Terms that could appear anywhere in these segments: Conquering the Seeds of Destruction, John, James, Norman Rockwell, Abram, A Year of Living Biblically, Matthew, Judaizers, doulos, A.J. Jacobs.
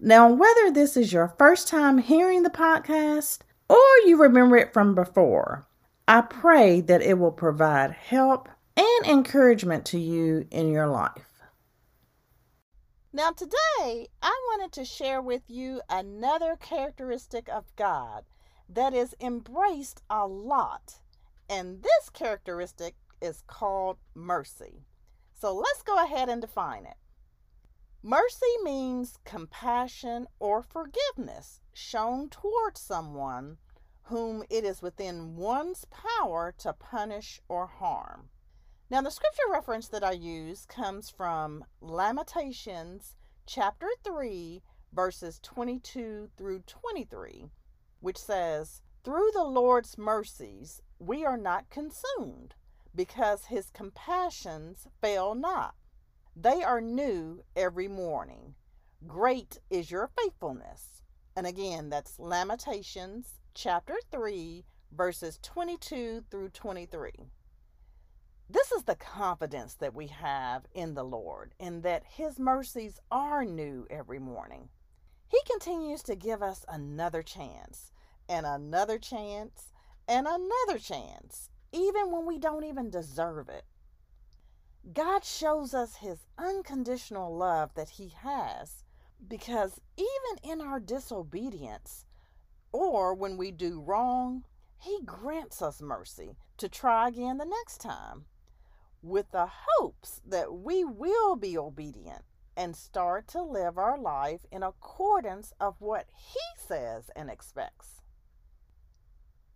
Now, whether this is your first time hearing the podcast or you remember it from before, I pray that it will provide help and encouragement to you in your life. Now, today, I wanted to share with you another characteristic of God that is embraced a lot, and this characteristic is called mercy. So let's go ahead and define it. Mercy means compassion or forgiveness shown toward someone whom it is within one's power to punish or harm. Now, the scripture reference that I use comes from Lamentations chapter 3, verses 22 through 23. Which says, "Through the Lord's mercies we are not consumed, because his compassions fail not. They are new every morning. Great is your faithfulness." And again, that's Lamentations chapter 3, verses 22 through 23. This is the confidence that we have in the Lord, in that his mercies are new every morning. He continues to give us another chance, and another chance, and another chance, even when we don't even deserve it. God shows us his unconditional love that he has, because even in our disobedience, or when we do wrong, he grants us mercy to try again the next time, with the hopes that we will be obedient and start to live our life in accordance of what he says and expects.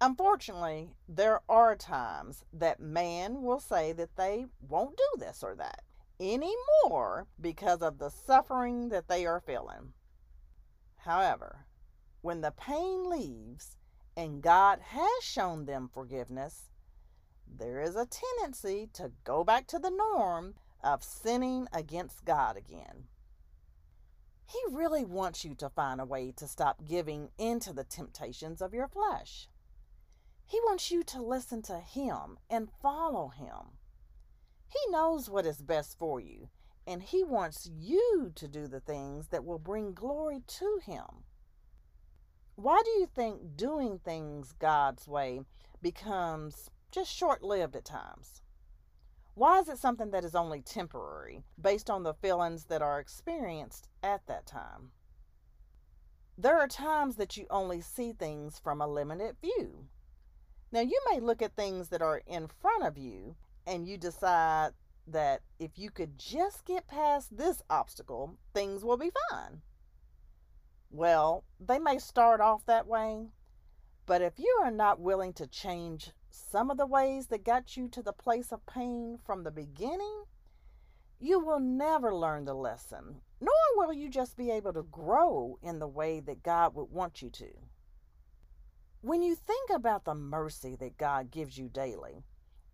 Unfortunately, there are times that man will say that they won't do this or that anymore because of the suffering that they are feeling. However, when the pain leaves and God has shown them forgiveness, there is a tendency to go back to the norm of sinning against God again. He really wants you to find a way to stop giving into the temptations of your flesh. He wants you to listen to him and follow him. He knows what is best for you, and he wants you to do the things that will bring glory to him. Why do you think doing things God's way becomes just short-lived at times? Why is it something that is only temporary, based on the feelings that are experienced at that time? There are times that you only see things from a limited view. Now, you may look at things that are in front of you, and you decide that if you could just get past this obstacle, things will be fine. Well, they may start off that way, but if you are not willing to change some of the ways that got you to the place of pain from the beginning, you will never learn the lesson, nor will you just be able to grow in the way that God would want you to. When you think about the mercy that God gives you daily,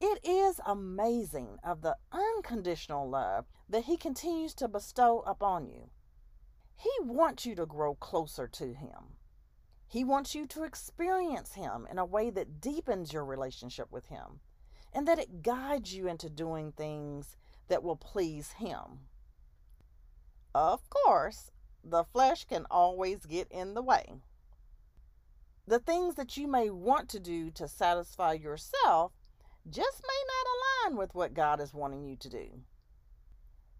it is amazing of the unconditional love that he continues to bestow upon you. He wants you to grow closer to him. He wants you to experience him in a way that deepens your relationship with him, and that it guides you into doing things that will please him. Of course, the flesh can always get in the way. The things that you may want to do to satisfy yourself just may not align with what God is wanting you to do.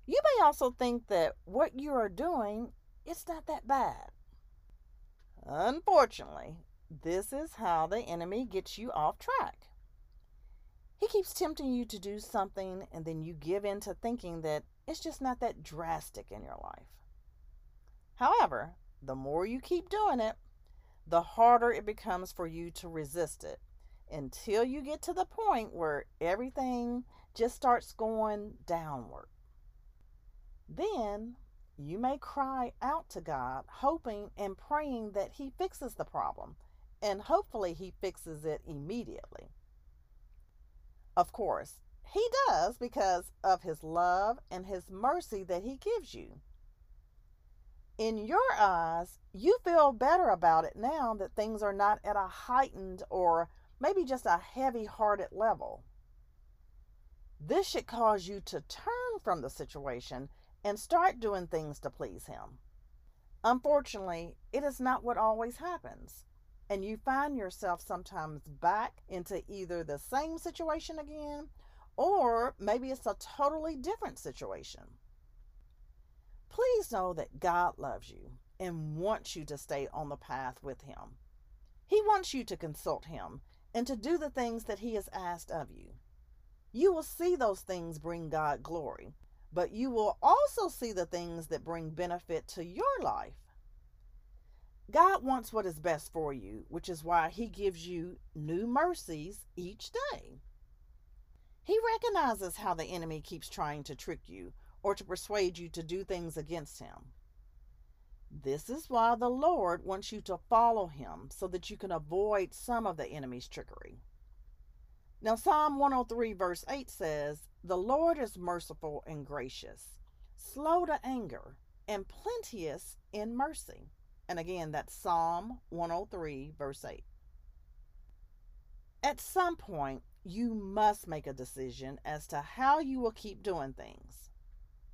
You may also think that what you are doing is not that bad. Unfortunately, this is how the enemy gets you off track. He keeps tempting you to do something, and then you give in to thinking that it's just not that drastic in your life. However, the more you keep doing it, the harder it becomes for you to resist it, until you get to the point where everything just starts going downward. Then You may cry out to God, hoping and praying that He fixes the problem, and hopefully He fixes it immediately. Of course, He does, because of His love and His mercy that He gives you. In your eyes, you feel better about it now that things are not at a heightened or maybe just a heavy-hearted level. This should cause you to turn from the situation and start doing things to please Him. Unfortunately, it is not what always happens, and you find yourself sometimes back into either the same situation again, or maybe it's a totally different situation. Please know that God loves you and wants you to stay on the path with Him. He wants you to consult Him and to do the things that He has asked of you. You will see those things bring God glory, but you will also see the things that bring benefit to your life. God wants what is best for you, which is why He gives you new mercies each day. He recognizes how the enemy keeps trying to trick you or to persuade you to do things against Him. This is why the Lord wants you to follow Him, so that you can avoid some of the enemy's trickery. Now, Psalm 103 verse 8 says, "The Lord is merciful and gracious, slow to anger, and plenteous in mercy." And again, that's Psalm 103 verse 8. At some point, you must make a decision as to how you will keep doing things.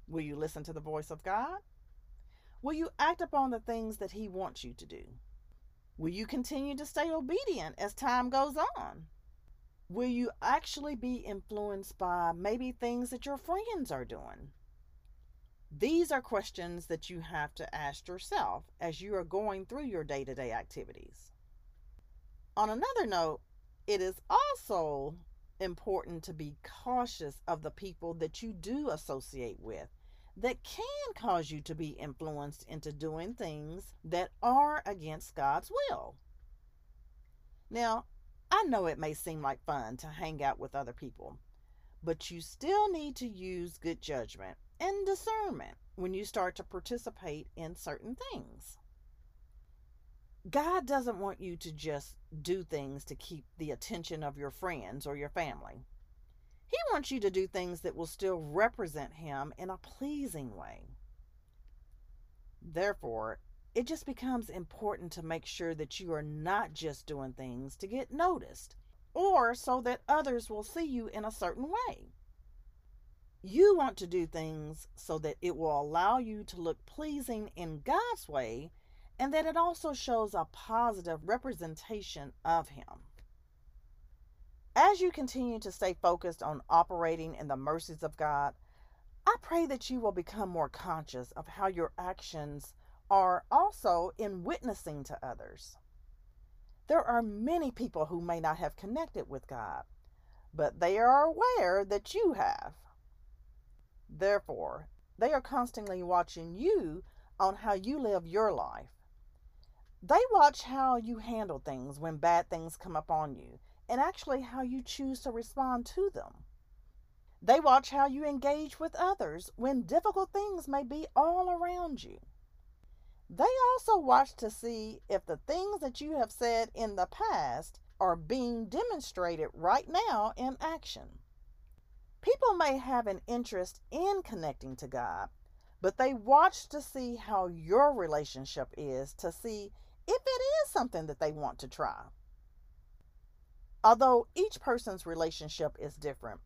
Will you listen to the voice of God? Will you act upon the things that He wants you to do? Will you continue to stay obedient as time goes on? Will you actually be influenced by maybe things that your friends are doing? These are questions that you have to ask yourself as you are going through your day-to-day activities. On another note, it is also important to be cautious of the people that you do associate with that can cause you to be influenced into doing things that are against God's will. Now, I know it may seem like fun to hang out with other people, but you still need to use good judgment and discernment when you start to participate in certain things. God doesn't want you to just do things to keep the attention of your friends or your family. He wants you to do things that will still represent Him in a pleasing way. Therefore, it just becomes important to make sure that you are not just doing things to get noticed or so that others will see you in a certain way. You want to do things so that it will allow you to look pleasing in God's way, and that it also shows a positive representation of Him. As you continue to stay focused on operating in the mercies of God, I pray that you will become more conscious of how your actions are also in witnessing to others. There are many people who may not have connected with God, but they are aware that you have. Therefore, they are constantly watching you on how you live your life. They watch how you handle things when bad things come upon you, and actually how you choose to respond to them. They watch how you engage with others when difficult things may be all around you. They also watch to see if the things that you have said in the past are being demonstrated right now in action. People may have an interest in connecting to God, but they watch to see how your relationship is to see if it is something that they want to try. Although each person's relationship is different,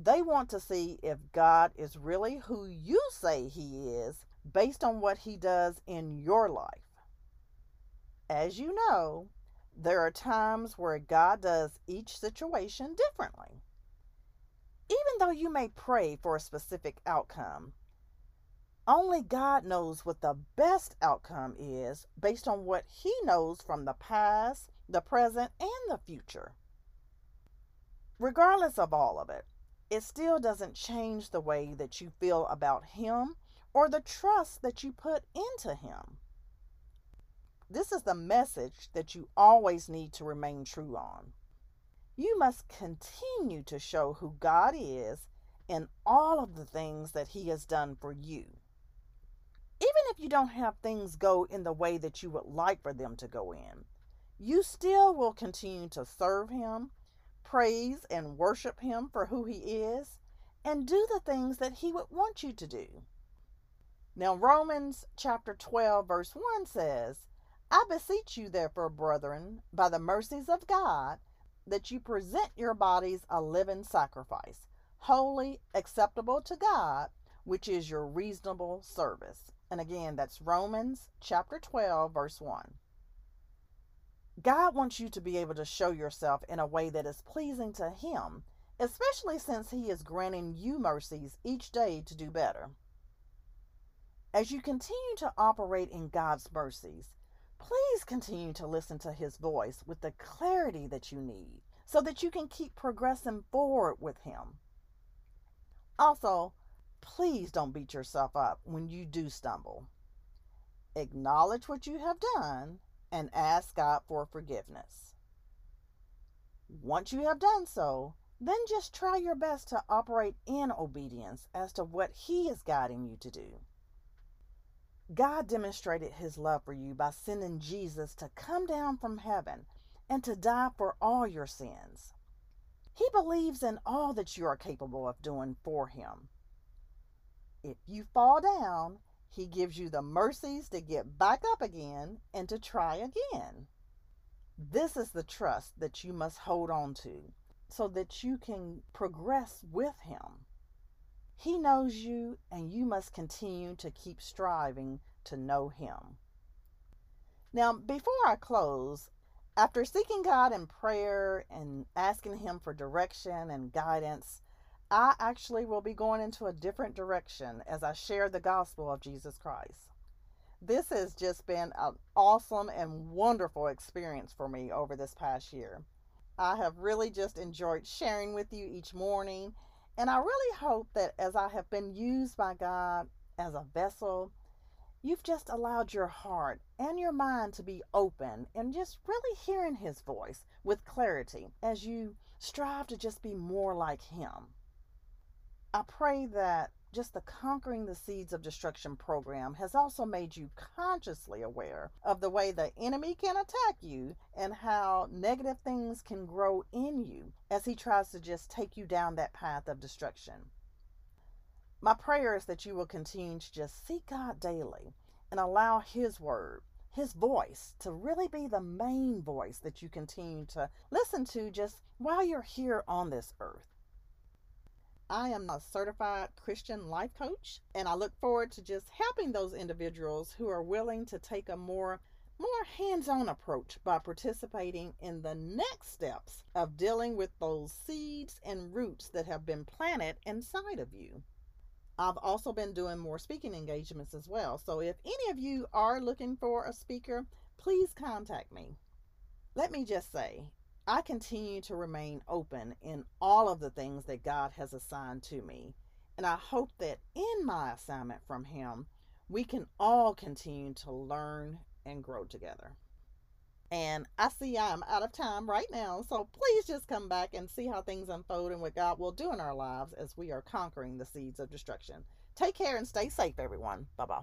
they want to see if God is really who you say He is, based on what He does in your life. As you know, there are times where God does each situation differently. Even though you may pray for a specific outcome, only God knows what the best outcome is based on what He knows from the past, the present, and the future. Regardless of all of it, it still doesn't change the way that you feel about Him or the trust that you put into Him. This is the message that you always need to remain true on. You must continue to show who God is in all of the things that He has done for you. Even if you don't have things go in the way that you would like for them to go in, you still will continue to serve Him, praise and worship Him for who He is, and do the things that He would want you to do. Now Romans chapter 12 verse 1 says, I beseech you therefore, brethren, by the mercies of God, that you present your bodies a living sacrifice, holy, acceptable to God, which is your reasonable service. And again, that's Romans chapter 12, verse 1. God wants you to be able to show yourself in a way that is pleasing to Him, especially since He is granting you mercies each day to do better. As you continue to operate in God's mercies, please continue to listen to His voice with the clarity that you need so that you can keep progressing forward with Him. Also, please don't beat yourself up when you do stumble. Acknowledge what you have done and ask God for forgiveness. Once you have done so, then just try your best to operate in obedience as to what He is guiding you to do. God demonstrated His love for you by sending Jesus to come down from heaven and to die for all your sins. He believes in all that you are capable of doing for Him. If you fall down, He gives you the mercies to get back up again and to try again. This is the trust that you must hold on to so that you can progress with Him. He knows you, and you must continue to keep striving to know Him. Now, before I close, after seeking God in prayer and asking Him for direction and guidance, I actually will be going into a different direction as I share the gospel of Jesus Christ. This has just been an awesome and wonderful experience for me over this past year. I have really just enjoyed sharing with you each morning. And I really hope that as I have been used by God as a vessel, you've just allowed your heart and your mind to be open and just really hearing His voice with clarity as you strive to just be more like Him. I pray that just the Conquering the Seeds of Destruction program has also made you consciously aware of the way the enemy can attack you and how negative things can grow in you as he tries to just take you down that path of destruction. My prayer is that you will continue to just seek God daily and allow His word, His voice, to really be the main voice that you continue to listen to just while you're here on this earth. I am a certified Christian life coach, and I look forward to just helping those individuals who are willing to take a more hands-on approach by participating in the next steps of dealing with those seeds and roots that have been planted inside of you. I've also been doing more speaking engagements as well, so if any of you are looking for a speaker, please contact me. Let me just say, I continue to remain open in all of the things that God has assigned to me, and I hope that in my assignment from Him, we can all continue to learn and grow together. And I see I'm out of time right now, so please just come back and see how things unfold and what God will do in our lives as we are conquering the seeds of destruction. Take care and stay safe, everyone. Bye-bye.